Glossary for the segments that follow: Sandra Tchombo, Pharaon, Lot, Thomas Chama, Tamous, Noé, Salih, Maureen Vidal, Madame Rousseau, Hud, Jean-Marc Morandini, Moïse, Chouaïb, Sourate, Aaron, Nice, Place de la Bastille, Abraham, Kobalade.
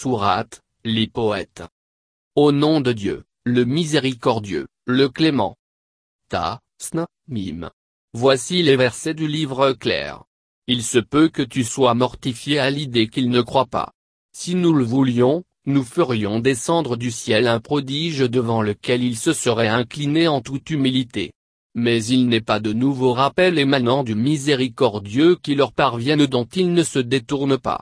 Sourate, les poètes. Au nom de Dieu, le miséricordieux, le clément. Ta-sn-mim. Voici les versets du livre clair. Il se peut que tu sois mortifié à l'idée qu'ils ne croient pas. Si nous le voulions, nous ferions descendre du ciel un prodige devant lequel ils se seraient inclinés en toute humilité. Mais il n'est pas de nouveau rappel émanant du miséricordieux qui leur parvienne dont ils ne se détournent pas.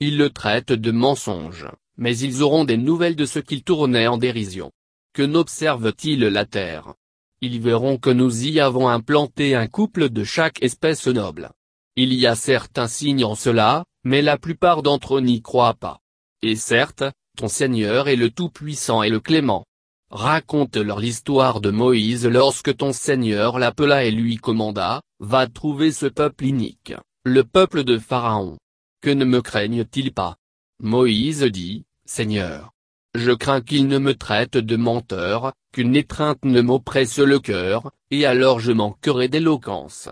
Ils le traitent de mensonge, mais ils auront des nouvelles de ce qu'ils tournaient en dérision. Que n'observe-t-il la terre? Ils verront que nous y avons implanté un couple de chaque espèce noble. Il y a certes un signe en cela, mais la plupart d'entre eux n'y croient pas. Et certes, ton Seigneur est le Tout-Puissant et le Clément. Raconte-leur l'histoire de Moïse lorsque ton Seigneur l'appela et lui commanda, va trouver ce peuple inique, le peuple de Pharaon. Que ne me craignent-ils pas? Moïse dit, Seigneur, je crains qu'ils ne me traitent de menteur, qu'une étreinte ne m'oppresse le cœur, et alors je manquerai d'éloquence.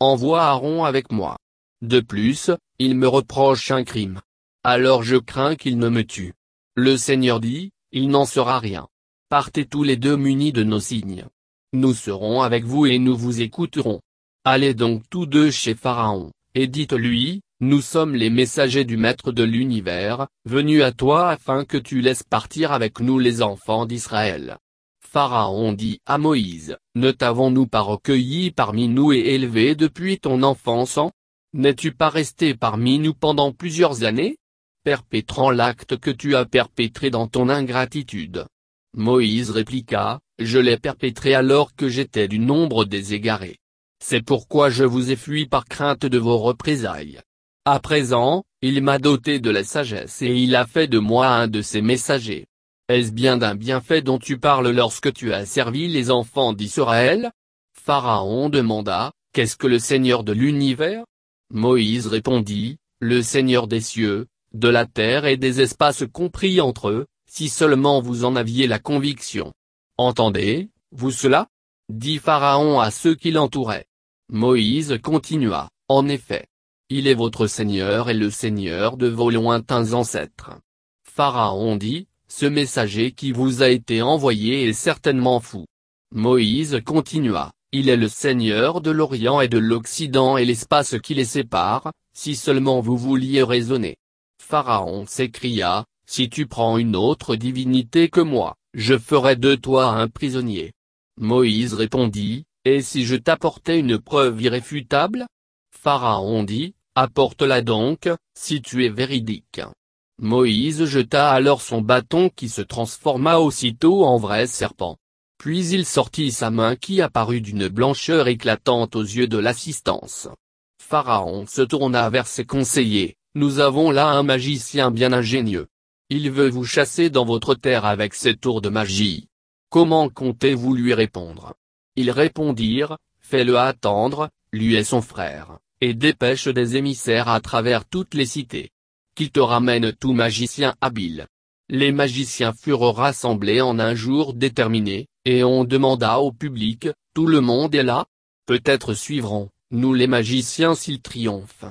Envoie Aaron avec moi. De plus, il me reproche un crime. Alors je crains qu'il ne me tue. Le Seigneur dit, il n'en sera rien. Partez tous les deux munis de nos signes. Nous serons avec vous et nous vous écouterons. Allez donc tous deux chez Pharaon, et dites-lui, nous sommes les messagers du Maître de l'univers, venus à toi afin que tu laisses partir avec nous les enfants d'Israël. Pharaon dit à Moïse, ne t'avons-nous pas recueilli parmi nous et élevé depuis ton enfance? N'es-tu pas resté parmi nous pendant plusieurs années, perpétrant l'acte que tu as perpétré dans ton ingratitude? Moïse répliqua, je l'ai perpétré alors que j'étais du nombre des égarés. C'est pourquoi je vous ai fui par crainte de vos représailles. À présent, il m'a doté de la sagesse et il a fait de moi un de ses messagers. Est-ce bien d'un bienfait dont tu parles lorsque tu as servi les enfants d'Israël? Pharaon demanda, qu'est-ce que le Seigneur de l'univers? Moïse répondit, le Seigneur des cieux, de la terre et des espaces compris entre eux, si seulement vous en aviez la conviction. Entendez-vous cela? Dit Pharaon à ceux qui l'entouraient. Moïse continua, en effet. Il est votre Seigneur et le Seigneur de vos lointains ancêtres. Pharaon dit, ce messager qui vous a été envoyé est certainement fou. Moïse continua, il est le Seigneur de l'Orient et de l'Occident et l'espace qui les sépare, si seulement vous vouliez raisonner. Pharaon s'écria, si tu prends une autre divinité que moi, je ferai de toi un prisonnier. Moïse répondit, et si je t'apportais une preuve irréfutable? Pharaon dit, apporte-la donc, si tu es véridique. Moïse jeta alors son bâton qui se transforma aussitôt en vrai serpent. Puis il sortit sa main qui apparut d'une blancheur éclatante aux yeux de l'assistance. Pharaon se tourna vers ses conseillers, nous avons là un magicien bien ingénieux. Il veut vous chasser dans votre terre avec ses tours de magie. Comment comptez-vous lui répondre? Ils répondirent, fais-le attendre, lui et son frère, et dépêche des émissaires à travers toutes les cités. Qu'il te ramène tout magicien habile. Les magiciens furent rassemblés en un jour déterminé, et on demanda au public, tout le monde est là? Peut-être suivrons, nous les magiciens s'ils triomphent.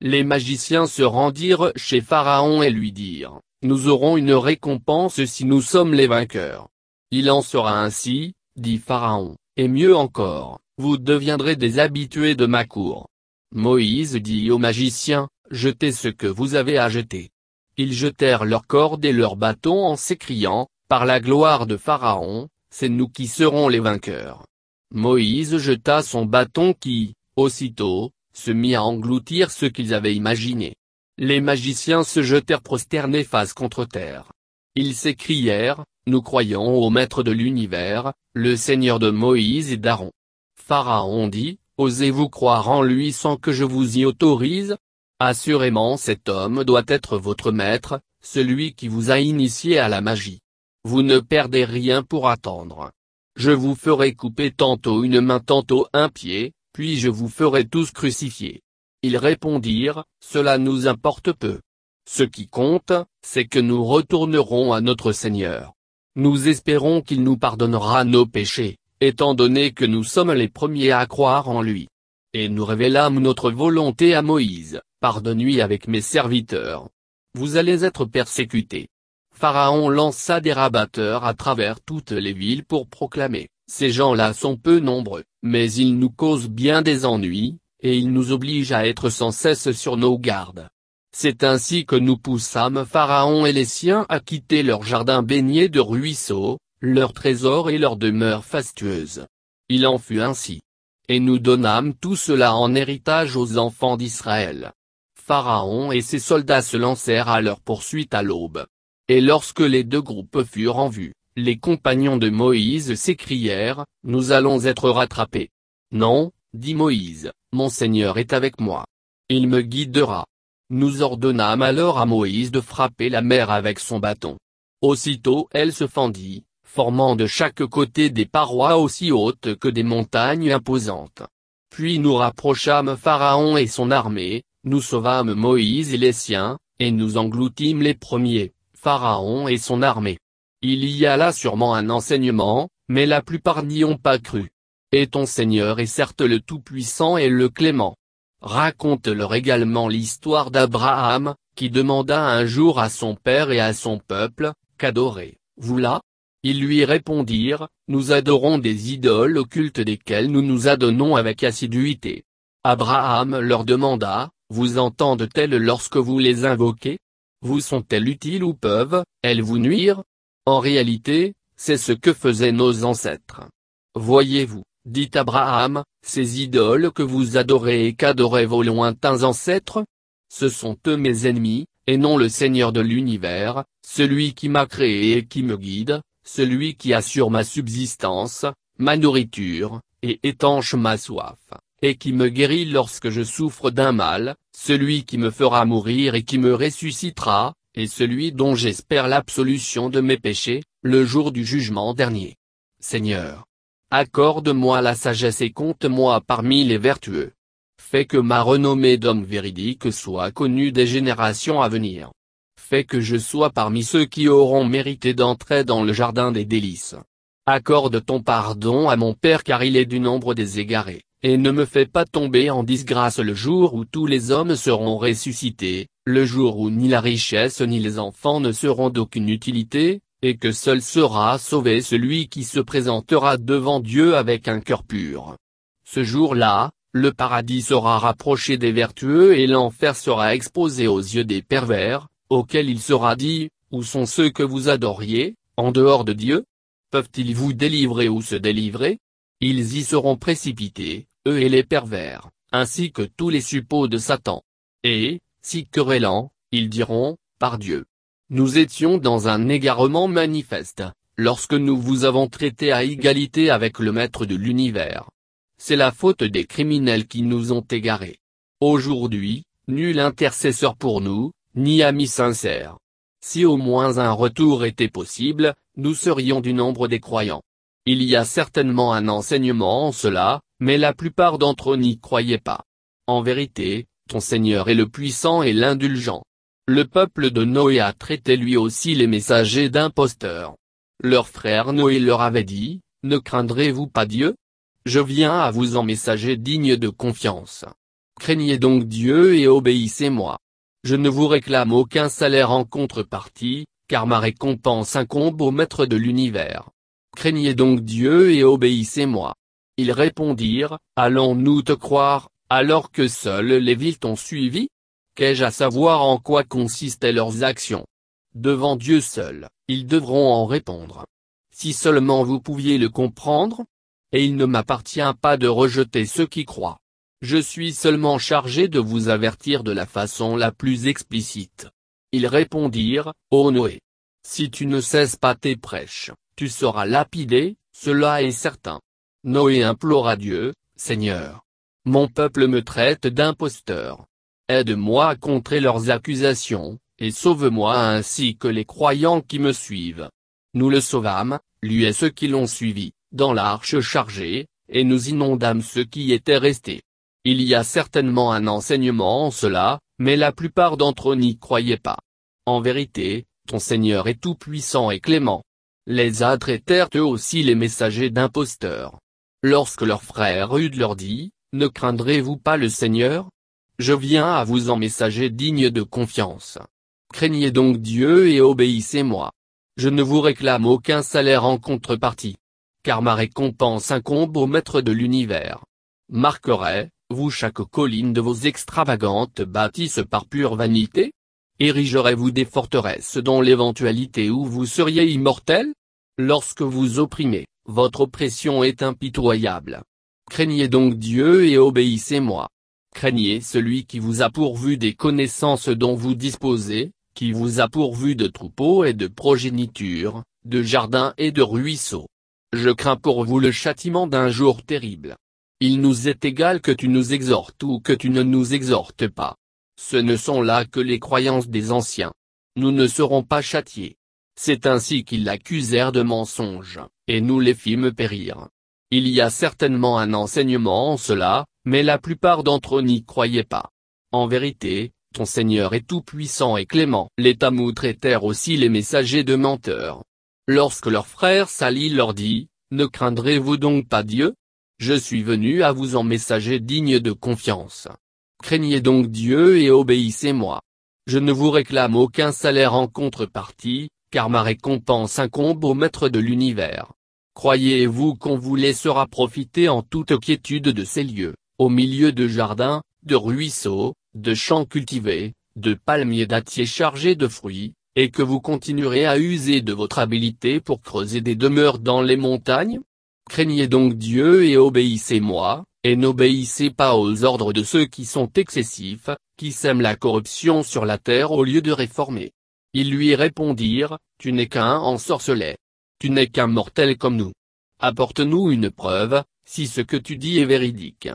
Les magiciens se rendirent chez Pharaon et lui dirent, nous aurons une récompense si nous sommes les vainqueurs. Il en sera ainsi, dit Pharaon, et mieux encore, vous deviendrez des habitués de ma cour. Moïse dit aux magiciens, jetez ce que vous avez à jeter. Ils jetèrent leurs cordes et leurs bâtons en s'écriant, par la gloire de Pharaon, c'est nous qui serons les vainqueurs. Moïse jeta son bâton qui, aussitôt, se mit à engloutir ce qu'ils avaient imaginé. Les magiciens se jetèrent prosternés face contre terre. Ils s'écrièrent, nous croyons au Maître de l'univers, le Seigneur de Moïse et d'Aaron. Pharaon dit, osez-vous croire en lui sans que je vous y autorise? Assurément cet homme doit être votre maître, celui qui vous a initié à la magie. Vous ne perdez rien pour attendre. Je vous ferai couper tantôt une main tantôt un pied, puis je vous ferai tous crucifier. Ils répondirent, cela nous importe peu. Ce qui compte, c'est que nous retournerons à notre Seigneur. Nous espérons qu'il nous pardonnera nos péchés, étant donné que nous sommes les premiers à croire en lui. Et nous révélâmes notre volonté à Moïse. Pardonne-lui avec mes serviteurs. Vous allez être persécutés. Pharaon lança des rabatteurs à travers toutes les villes pour proclamer, ces gens-là sont peu nombreux, mais ils nous causent bien des ennuis, et ils nous obligent à être sans cesse sur nos gardes. C'est ainsi que nous poussâmes Pharaon et les siens à quitter leur jardin baigné de ruisseaux, leurs trésors et leurs demeures fastueuses. Il en fut ainsi. Et nous donnâmes tout cela en héritage aux enfants d'Israël. Pharaon et ses soldats se lancèrent à leur poursuite à l'aube. Et lorsque les deux groupes furent en vue, les compagnons de Moïse s'écrièrent, « Nous allons être rattrapés. » Non, dit Moïse, « Mon Seigneur est avec moi. Il me guidera. » Nous ordonnâmes alors à Moïse de frapper la mer avec son bâton. Aussitôt elle se fendit, formant de chaque côté des parois aussi hautes que des montagnes imposantes. Puis nous rapprochâmes Pharaon et son armée, nous sauvâmes Moïse et les siens, et nous engloutîmes les premiers, Pharaon et son armée. Il y a là sûrement un enseignement, mais la plupart n'y ont pas cru. Et ton Seigneur est certes le Tout-Puissant et le Clément. Raconte-leur également l'histoire d'Abraham, qui demanda un jour à son père et à son peuple, « Qu'adorez-vous là ?» Ils lui répondirent, « Nous adorons des idoles occultes desquelles nous nous adonnons avec assiduité. » Abraham leur demanda, « Vous entendent-elles lorsque vous les invoquez ? Vous sont-elles utiles ou peuvent-elles vous nuire ? » En réalité, c'est ce que faisaient nos ancêtres. « Voyez-vous, » dit Abraham, « ces idoles que vous adorez et qu'adoraient vos lointains ancêtres ? Ce sont eux mes ennemis, et non le Seigneur de l'univers, celui qui m'a créé et qui me guide, celui qui assure ma subsistance, ma nourriture, et étanche ma soif, et qui me guérit lorsque je souffre d'un mal, celui qui me fera mourir et qui me ressuscitera, et celui dont j'espère l'absolution de mes péchés, le jour du jugement dernier. Seigneur, accorde-moi la sagesse et compte-moi parmi les vertueux. Fais que ma renommée d'homme véridique soit connue des générations à venir. Fais que je sois parmi ceux qui auront mérité d'entrer dans le jardin des délices. Accorde ton pardon à mon Père car il est du nombre des égarés, et ne me fais pas tomber en disgrâce le jour où tous les hommes seront ressuscités, le jour où ni la richesse ni les enfants ne seront d'aucune utilité, et que seul sera sauvé celui qui se présentera devant Dieu avec un cœur pur. Ce jour-là, le paradis sera rapproché des vertueux et l'enfer sera exposé aux yeux des pervers, auquel il sera dit, « Où sont ceux que vous adoriez, en dehors de Dieu ? Peuvent-ils vous délivrer ou se délivrer ? Ils y seront précipités, eux et les pervers, ainsi que tous les suppôts de Satan. Et, si querellant, ils diront, par Dieu. Nous étions dans un égarement manifeste, lorsque nous vous avons traité à égalité avec le Maître de l'univers. C'est la faute des criminels qui nous ont égarés. Aujourd'hui, nul intercesseur pour nous, ni amis sincères. Si au moins un retour était possible, nous serions du nombre des croyants. Il y a certainement un enseignement en cela, mais la plupart d'entre eux n'y croyaient pas. En vérité, ton Seigneur est le puissant et l'indulgent. Le peuple de Noé a traité lui aussi les messagers d'imposteurs. Leur frère Noé leur avait dit, « Ne craindrez-vous pas Dieu ? Je viens à vous en messager digne de confiance. Craignez donc Dieu et obéissez-moi. Je ne vous réclame aucun salaire en contrepartie, car ma récompense incombe au Maître de l'univers. Craignez donc Dieu et obéissez-moi. » Ils répondirent, « Allons-nous te croire, alors que seuls les villes t'ont suivi ? Qu'ai-je à savoir en quoi consistaient leurs actions ? Devant Dieu seul, ils devront en répondre. Si seulement vous pouviez le comprendre ? Et il ne m'appartient pas de rejeter ceux qui croient. Je suis seulement chargé de vous avertir de la façon la plus explicite. » Ils répondirent, « Ô Noé, si tu ne cesses pas tes prêches, tu seras lapidé, cela est certain. » Noé implora Dieu, « Seigneur, mon peuple me traite d'imposteur. Aide-moi à contrer leurs accusations, et sauve-moi ainsi que les croyants qui me suivent. » Nous le sauvâmes, lui et ceux qui l'ont suivi, dans l'arche chargée, et nous inondâmes ceux qui étaient restés. Il y a certainement un enseignement en cela, mais la plupart d'entre eux n'y croyaient pas. En vérité, ton Seigneur est tout-puissant et clément. Les a traitèrent eux aussi les messagers d'imposteurs. Lorsque leur frère Hud leur dit, « Ne craindrez-vous pas le Seigneur ? Je viens à vous en messager digne de confiance. Craignez donc Dieu et obéissez-moi. Je ne vous réclame aucun salaire en contrepartie. Car ma récompense incombe au maître de l'univers. Marquerez, vous chaque colline de vos extravagantes bâtisses par pure vanité? Érigerez-vous des forteresses dans l'éventualité où vous seriez immortels? Lorsque vous opprimez, votre oppression est impitoyable. Craignez donc Dieu et obéissez-moi. Craignez celui qui vous a pourvu des connaissances dont vous disposez, qui vous a pourvu de troupeaux et de progéniture, de jardins et de ruisseaux. Je crains pour vous le châtiment d'un jour terrible. Il nous est égal que tu nous exhortes ou que tu ne nous exhortes pas. Ce ne sont là que les croyances des anciens. Nous ne serons pas châtiés. C'est ainsi qu'ils l'accusèrent de mensonge, et nous les fîmes périr. Il y a certainement un enseignement en cela, mais la plupart d'entre eux n'y croyaient pas. En vérité, ton Seigneur est tout-puissant et clément. Les Tamous traitèrent aussi les messagers de menteurs. Lorsque leur frère Salih leur dit, « Ne craindrez-vous donc pas Dieu? Je suis venu à vous en messager digne de confiance. Craignez donc Dieu et obéissez-moi. Je ne vous réclame aucun salaire en contrepartie, car ma récompense incombe au maître de l'univers. Croyez-vous qu'on vous laissera profiter en toute quiétude de ces lieux, au milieu de jardins, de ruisseaux, de champs cultivés, de palmiers dattiers chargés de fruits ? Et que vous continuerez à user de votre habileté pour creuser des demeures dans les montagnes? Craignez donc Dieu et obéissez-moi, et n'obéissez pas aux ordres de ceux qui sont excessifs, qui sèment la corruption sur la terre au lieu de réformer. » Ils lui répondirent, « Tu n'es qu'un ensorcelé. Tu n'es qu'un mortel comme nous. Apporte-nous une preuve, si ce que tu dis est véridique. »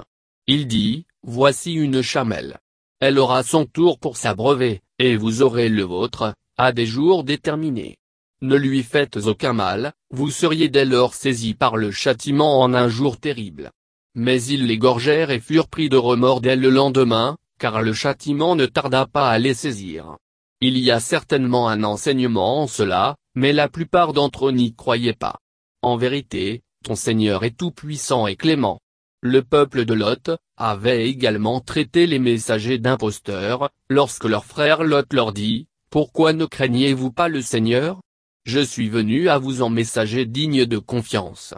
Il dit, « Voici une chamelle. Elle aura son tour pour s'abreuver, et vous aurez le vôtre, à des jours déterminés. Ne lui faites aucun mal, vous seriez dès lors saisis par le châtiment en un jour terrible. » Mais ils l'égorgèrent et furent pris de remords dès le lendemain, car le châtiment ne tarda pas à les saisir. Il y a certainement un enseignement en cela, mais la plupart d'entre eux n'y croyaient pas. En vérité, ton Seigneur est tout-puissant et clément. Le peuple de Lot avait également traité les messagers d'imposteurs, lorsque leur frère Lot leur dit, « Pourquoi ne craignez-vous pas le Seigneur? Je suis venu à vous en messager digne de confiance.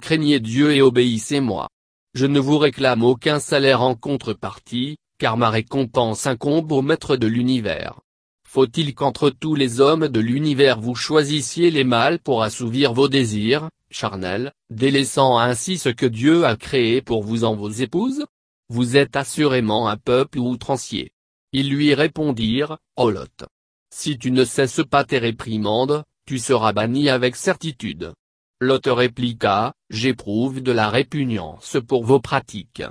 Craignez Dieu et obéissez-moi. Je ne vous réclame aucun salaire en contrepartie, car ma récompense incombe au maître de l'univers. Faut-il qu'entre tous les hommes de l'univers vous choisissiez les mâles pour assouvir vos désirs, charnels, délaissant ainsi ce que Dieu a créé pour vous en vos épouses? Vous êtes assurément un peuple outrancier. » Ils lui répondirent, « Ô Lot, si tu ne cesses pas tes réprimandes, tu seras banni avec certitude. » Lot répliqua, « J'éprouve de la répugnance pour vos pratiques.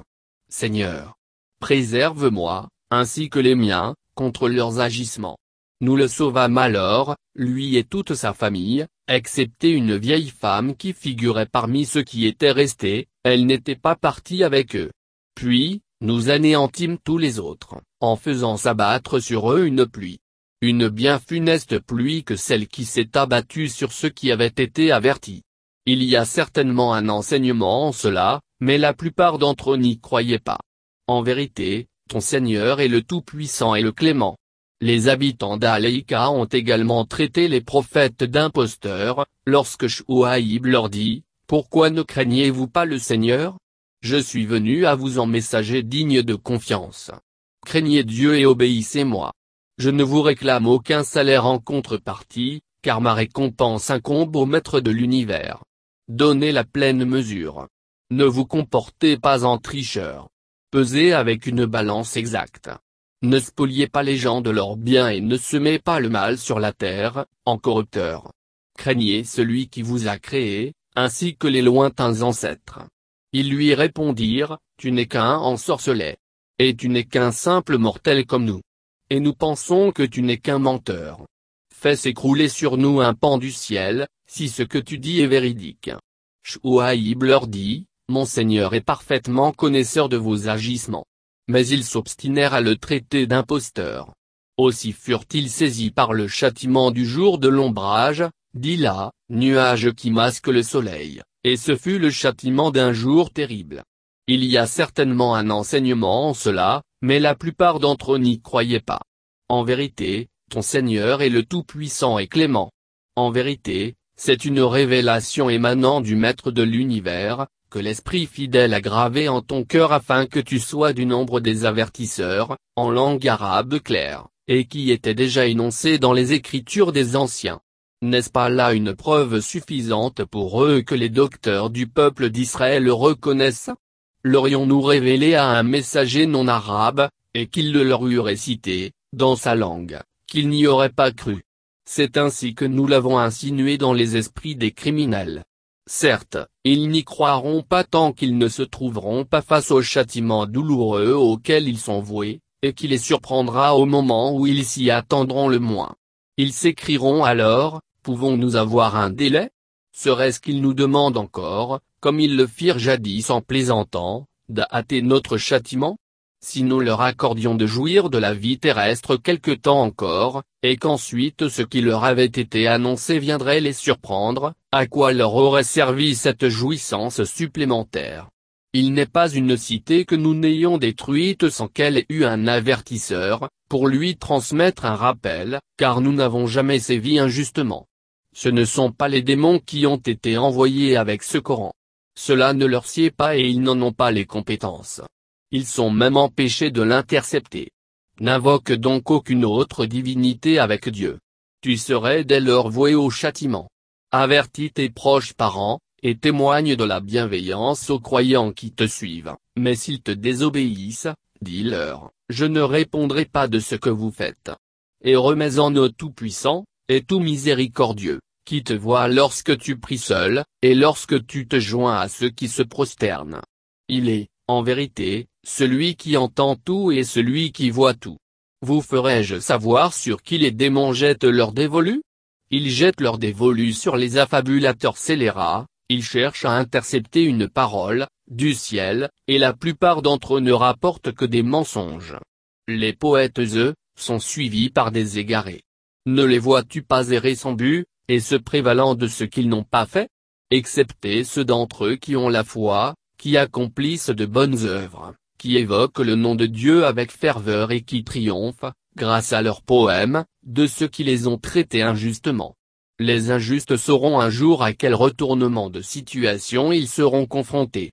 Seigneur, préserve-moi, ainsi que les miens, contre leurs agissements. » Nous le sauvâmes alors, lui et toute sa famille, excepté une vieille femme qui figurait parmi ceux qui étaient restés, elle n'était pas partie avec eux. Puis, nous anéantîmes tous les autres, en faisant s'abattre sur eux une pluie. Une bien funeste pluie que celle qui s'est abattue sur ceux qui avaient été avertis. Il y a certainement un enseignement en cela, mais la plupart d'entre eux n'y croyaient pas. En vérité, ton Seigneur est le Tout-Puissant et le Clément. Les habitants d'Alaïka ont également traité les prophètes d'imposteurs, lorsque Chouaïb leur dit, « Pourquoi ne craignez-vous pas le Seigneur? Je suis venu à vous en messager digne de confiance. Craignez Dieu et obéissez-moi. Je ne vous réclame aucun salaire en contrepartie, car ma récompense incombe au maître de l'univers. Donnez la pleine mesure. Ne vous comportez pas en tricheur. Pesez avec une balance exacte. Ne spoliez pas les gens de leurs biens et ne semez pas le mal sur la terre, en corrupteur. Craignez celui qui vous a créé, ainsi que les lointains ancêtres. » Ils lui répondirent, « Tu n'es qu'un ensorcelé. Et tu n'es qu'un simple mortel comme nous. Et nous pensons que tu n'es qu'un menteur. Fais s'écrouler sur nous un pan du ciel, si ce que tu dis est véridique. » Chouaïb leur dit, « Mon Seigneur est parfaitement connaisseur de vos agissements. » Mais ils s'obstinèrent à le traiter d'imposteur. Aussi furent-ils saisis par le châtiment du jour de l'ombrage, dit là, nuage qui masque le soleil, et ce fut le châtiment d'un jour terrible. Il y a certainement un enseignement en cela, mais la plupart d'entre eux n'y croyaient pas. En vérité, Ton Seigneur est le Tout-Puissant et Clément. En vérité, c'est une révélation émanant du Maître de l'Univers, que l'Esprit fidèle a gravée en ton cœur afin que tu sois du nombre des avertisseurs, en langue arabe claire, et qui était déjà énoncée dans les Écritures des Anciens. N'est-ce pas là une preuve suffisante pour eux que les docteurs du peuple d'Israël reconnaissent? L'aurions-nous révélé à un messager non arabe, et qu'il le leur eût récité, dans sa langue, qu'il n'y aurait pas cru? C'est ainsi que nous l'avons insinué dans les esprits des criminels. Certes, ils n'y croiront pas tant qu'ils ne se trouveront pas face au châtiment douloureux auquel ils sont voués, et qui les surprendra au moment où ils s'y attendront le moins. Ils s'écrieront alors, pouvons-nous avoir un délai? Serait-ce qu'ils nous demandent encore, comme ils le firent jadis en plaisantant, d'hâter notre châtiment? Si nous leur accordions de jouir de la vie terrestre quelque temps encore, et qu'ensuite ce qui leur avait été annoncé viendrait les surprendre, à quoi leur aurait servi cette jouissance supplémentaire? Il n'est pas une cité que nous n'ayons détruite sans qu'elle ait eu un avertisseur, pour lui transmettre un rappel, car nous n'avons jamais sévi injustement. Ce ne sont pas les démons qui ont été envoyés avec ce Coran. Cela ne leur sied pas et ils n'en ont pas les compétences. Ils sont même empêchés de l'intercepter. N'invoque donc aucune autre divinité avec Dieu. Tu serais dès lors voué au châtiment. Avertis tes proches parents, et témoigne de la bienveillance aux croyants qui te suivent, mais s'ils te désobéissent, dis-leur, je ne répondrai pas de ce que vous faites. Et remets-en au Tout-Puissant, et tout miséricordieux, qui te voit lorsque tu pries seul, et lorsque tu te joins à ceux qui se prosternent. Il est, en vérité, celui qui entend tout et celui qui voit tout. Vous ferai-je savoir sur qui les démons jettent leur dévolu? Ils jettent leur dévolu sur les affabulateurs scélérats. Ils cherchent à intercepter une parole, du ciel, et la plupart d'entre eux ne rapportent que des mensonges. Les poètes eux, sont suivis par des égarés. Ne les vois-tu pas errer sans but, et se prévalant de ce qu'ils n'ont pas fait? Excepté ceux d'entre eux qui ont la foi, qui accomplissent de bonnes œuvres, qui évoquent le nom de Dieu avec ferveur et qui triomphent, grâce à leurs poèmes, de ceux qui les ont traités injustement. Les injustes sauront un jour à quel retournement de situation ils seront confrontés.